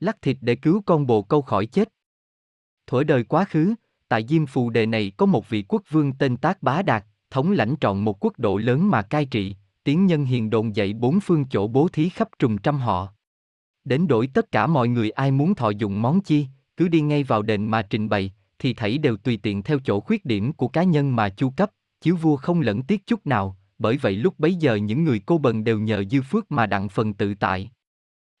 lắc thịt để cứu con bồ câu khỏi chết. Thuở đời quá khứ, tại Diêm Phù Đề này có một vị quốc vương tên Tát Bá Đạt, thống lãnh trọn một quốc độ lớn mà cai trị, tiếng nhân hiền đồn dậy bốn phương chỗ bố thí khắp trùng trăm họ. Đến đổi tất cả mọi người ai muốn thọ dụng món chi, cứ đi ngay vào đền mà trình bày, thì thảy đều tùy tiện theo chỗ khuyết điểm của cá nhân mà chu cấp, chiếu vua không lẫn tiếc chút nào, bởi vậy lúc bấy giờ những người cô bần đều nhờ dư phước mà đặng phần tự tại.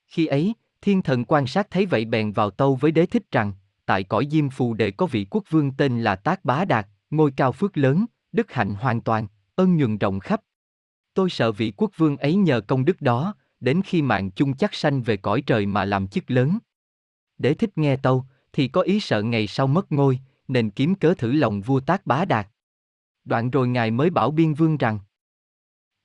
Khi ấy, thiên thần quan sát thấy vậy bèn vào tâu với Đế Thích rằng, tại cõi Diêm Phù Đề có vị quốc vương tên là Tát Bá Đạt, ngôi cao phước lớn, đức hạnh hoàn toàn, ân nhường rộng khắp. Tôi sợ vị quốc vương ấy nhờ công đức đó, đến khi mạng chung chắc sanh về cõi trời mà làm chức lớn. Đế Thích nghe tâu, thì có ý sợ ngày sau mất ngôi, nên kiếm cớ thử lòng vua Tát Bá Đạt. Đoạn rồi ngài mới bảo Biên Vương rằng,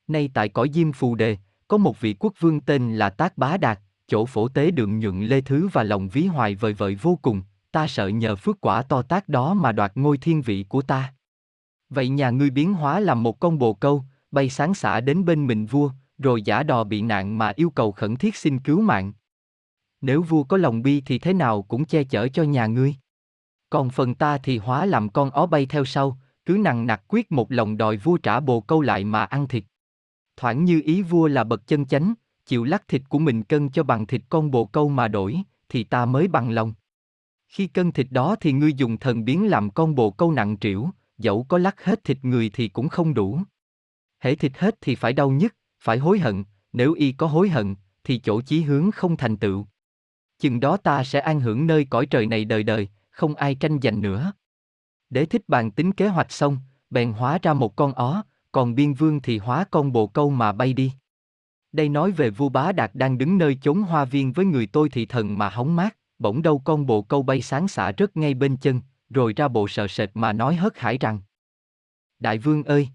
nay tại cõi Diêm Phù Đề, có một vị quốc vương tên là Tát Bá Đạt, chỗ phổ tế đường nhượng lê thứ và lòng ví hoài vời vợi vô cùng, ta sợ nhờ phước quả to tác đó mà đoạt ngôi thiên vị của ta. Vậy nhà ngươi biến hóa làm một con bồ câu, bay sáng xả đến bên mình vua, rồi giả đò bị nạn mà yêu cầu khẩn thiết xin cứu mạng. Nếu vua có lòng bi thì thế nào cũng che chở cho nhà ngươi. Còn phần ta thì hóa làm con ó bay theo sau, cứ nằng nặc quyết một lòng đòi vua trả bồ câu lại mà ăn thịt. Thoảng như ý vua là bậc chân chánh, chịu lắc thịt của mình cân cho bằng thịt con bồ câu mà đổi, thì ta mới bằng lòng. Khi cân thịt đó thì ngươi dùng thần biến làm con bồ câu nặng trĩu, dẫu có lắc hết thịt người thì cũng không đủ. Hễ thịt hết thì phải đau nhức, phải hối hận, nếu y có hối hận, thì chỗ chí hướng không thành tựu. Chừng đó ta sẽ an hưởng nơi cõi trời này đời đời, không ai tranh giành nữa. Đế Thích bàn tính kế hoạch xong, bèn hóa ra một con ó, còn Biên Vương thì hóa con bồ câu mà bay đi. Đây nói về vua Bá Đạt đang đứng nơi chốn hoa viên với người tôi thị thần mà hóng mát, bỗng đâu con bồ câu bay sáng xả rớt ngay bên chân, rồi ra bộ sợ sệt mà nói hớt hải rằng, đại vương ơi!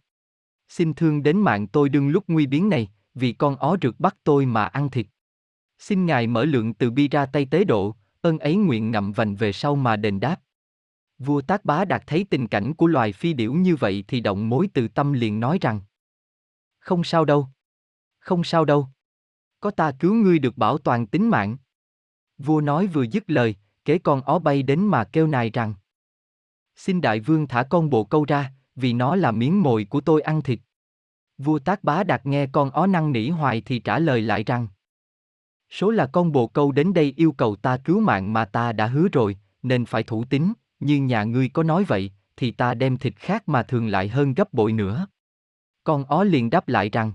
Xin thương đến mạng tôi đương lúc nguy biến này, vì con ó rượt bắt tôi mà ăn thịt. Xin ngài mở lượng từ bi ra tay tế độ, ơn ấy nguyện ngậm vành về sau mà đền đáp. Vua Tát Bá Đạt thấy tình cảnh của loài phi điểu như vậy thì động mối từ tâm liền nói rằng, không sao đâu, không sao đâu, có ta cứu ngươi được bảo toàn tính mạng. Vua nói vừa dứt lời, kế con ó bay đến mà kêu nài rằng, xin đại vương thả con bồ câu ra, vì nó là miếng mồi của tôi ăn thịt. Vua Tát Bá Đạt nghe con ó năn nỉ hoài thì trả lời lại rằng, số là con bồ câu đến đây yêu cầu ta cứu mạng mà ta đã hứa rồi, nên phải thủ tín, như nhà ngươi có nói vậy, thì ta đem thịt khác mà thường lại hơn gấp bội nữa. Con ó liền đáp lại rằng,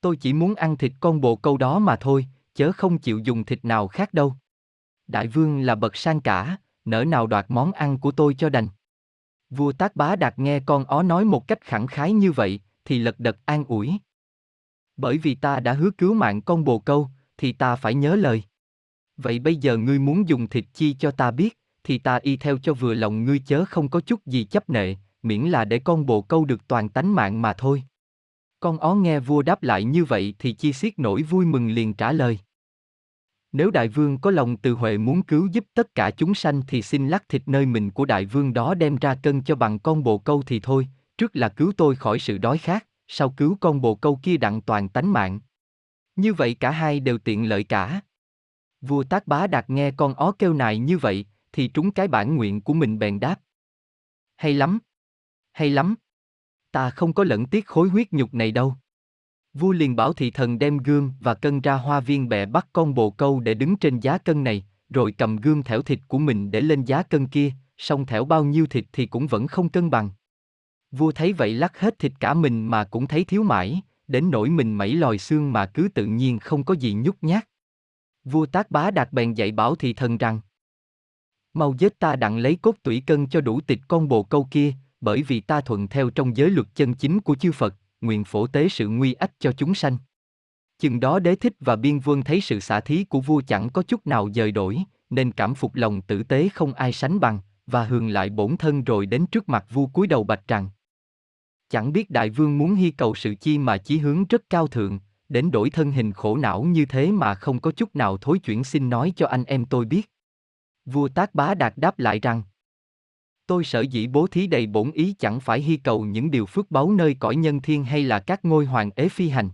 tôi chỉ muốn ăn thịt con bồ câu đó mà thôi, chớ không chịu dùng thịt nào khác đâu. Đại vương là bậc sang cả, nỡ nào đoạt món ăn của tôi cho đành. Vua Tát Bá Đạt nghe con ó nói một cách khẳng khái như vậy, thì lật đật an ủi. Bởi vì ta đã hứa cứu mạng con bồ câu, thì ta phải nhớ lời. Vậy bây giờ ngươi muốn dùng thịt chi cho ta biết, thì ta y theo cho vừa lòng ngươi chớ không có chút gì chấp nệ, miễn là để con bồ câu được toàn tánh mạng mà thôi. Con ó nghe vua đáp lại như vậy thì chi xiết nỗi vui mừng liền trả lời. Nếu đại vương có lòng từ huệ muốn cứu giúp tất cả chúng sanh thì xin lắc thịt nơi mình của đại vương đó đem ra cân cho bằng con bồ câu thì thôi, trước là cứu tôi khỏi sự đói khát, sau cứu con bồ câu kia đặng toàn tánh mạng. Như vậy cả hai đều tiện lợi cả. Vua Tát Bá Đạt nghe con ó kêu nài như vậy, thì trúng cái bản nguyện của mình bèn đáp. Hay lắm! Hay lắm! Ta không có lẫn tiếc khối huyết nhục này đâu. Vua liền bảo thị thần đem gươm và cân ra hoa viên bè bắt con bồ câu để đứng trên giá cân này, rồi cầm gươm thẻo thịt của mình để lên giá cân kia, song thẻo bao nhiêu thịt thì cũng vẫn không cân bằng. Vua thấy vậy lắc hết thịt cả mình mà cũng thấy thiếu mãi, đến nỗi mình mẩy lòi xương mà cứ tự nhiên không có gì nhút nhát. Vua Tát Bá Đạt bèn dạy bảo thị thần rằng, mau giết ta đặng lấy cốt tủy cân cho đủ thịt con bồ câu kia, bởi vì ta thuận theo trong giới luật chân chính của chư Phật, nguyện phổ tế sự nguy ách cho chúng sanh. Chừng đó Đế Thích và Biên Vương thấy sự xả thí của vua chẳng có chút nào dời đổi, nên cảm phục lòng tử tế không ai sánh bằng, và hường lại bổn thân rồi đến trước mặt vua cúi đầu bạch rằng, chẳng biết đại vương muốn hy cầu sự chi mà chí hướng rất cao thượng, đến đổi thân hình khổ não như thế mà không có chút nào thối chuyển, xin nói cho anh em tôi biết. Vua Tát Bá Đạt đáp lại rằng, tôi sở dĩ bố thí đầy bổn ý chẳng phải hy cầu những điều phước báu nơi cõi nhân thiên hay là các ngôi hoàng đế phi hành.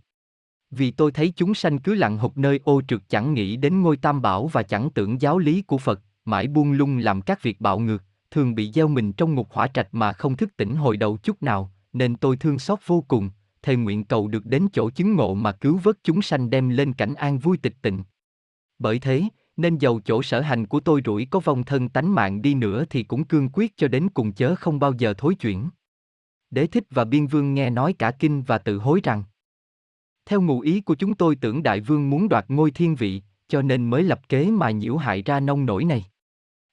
Vì tôi thấy chúng sanh cứ lặng hụt nơi ô trượt, chẳng nghĩ đến ngôi tam bảo và chẳng tưởng giáo lý của Phật, mãi buông lung làm các việc bạo ngược, thường bị gieo mình trong ngục hỏa trạch mà không thức tỉnh hồi đầu chút nào, nên tôi thương xót vô cùng, thề nguyện cầu được đến chỗ chứng ngộ mà cứu vớt chúng sanh, đem lên cảnh an vui tịch tịnh. Bởi thế, nên dầu chỗ sở hành của tôi rủi có vong thân tánh mạng đi nữa thì cũng cương quyết cho đến cùng, chớ không bao giờ thối chuyển. Đế Thích và Biên Vương nghe nói cả kinh và tự hối rằng: theo ngụ ý của chúng tôi tưởng Đại Vương muốn đoạt ngôi thiên vị, cho nên mới lập kế mà nhiễu hại ra nông nổi này.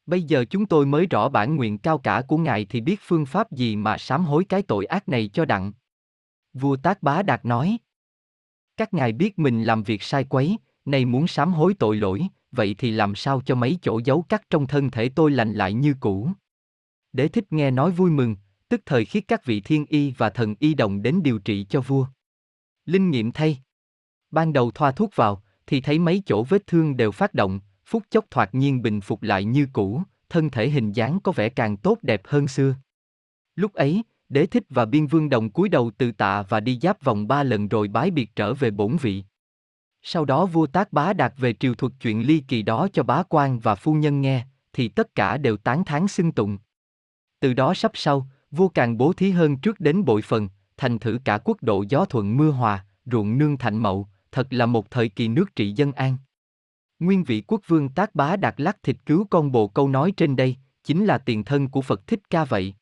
Bây giờ chúng tôi mới rõ bản nguyện cao cả của ngài thì biết phương pháp gì mà sám hối cái tội ác này cho đặng. Vua Tát Bá Đạt nói: các ngài biết mình làm việc sai quấy, nay muốn sám hối tội lỗi, vậy thì làm sao cho mấy chỗ dấu cắt trong thân thể tôi lành lại như cũ. Đế Thích nghe nói vui mừng, tức thời khiết các vị thiên y và thần y đồng đến điều trị cho vua. Linh nghiệm thay, ban đầu thoa thuốc vào, thì thấy mấy chỗ vết thương đều phát động, phút chốc thoạt nhiên bình phục lại như cũ, thân thể hình dáng có vẻ càng tốt đẹp hơn xưa. Lúc ấy, Đế Thích và Biên Vương đồng cúi đầu từ tạ và đi giáp vòng 3 lần rồi bái biệt trở về bổn vị. Sau đó vua Tát Bá Đạt về triều thuật chuyện ly kỳ đó cho bá quan và phu nhân nghe, thì tất cả đều tán thán xưng tụng. Từ đó sắp sau, vua càng bố thí hơn trước đến bội phần, thành thử cả quốc độ gió thuận mưa hòa, ruộng nương thạnh mậu, thật là một thời kỳ nước trị dân an. Nguyên vị quốc vương Tát Bá Đạt lắc thịt cứu con bồ câu nói trên đây, chính là tiền thân của Phật Thích Ca vậy.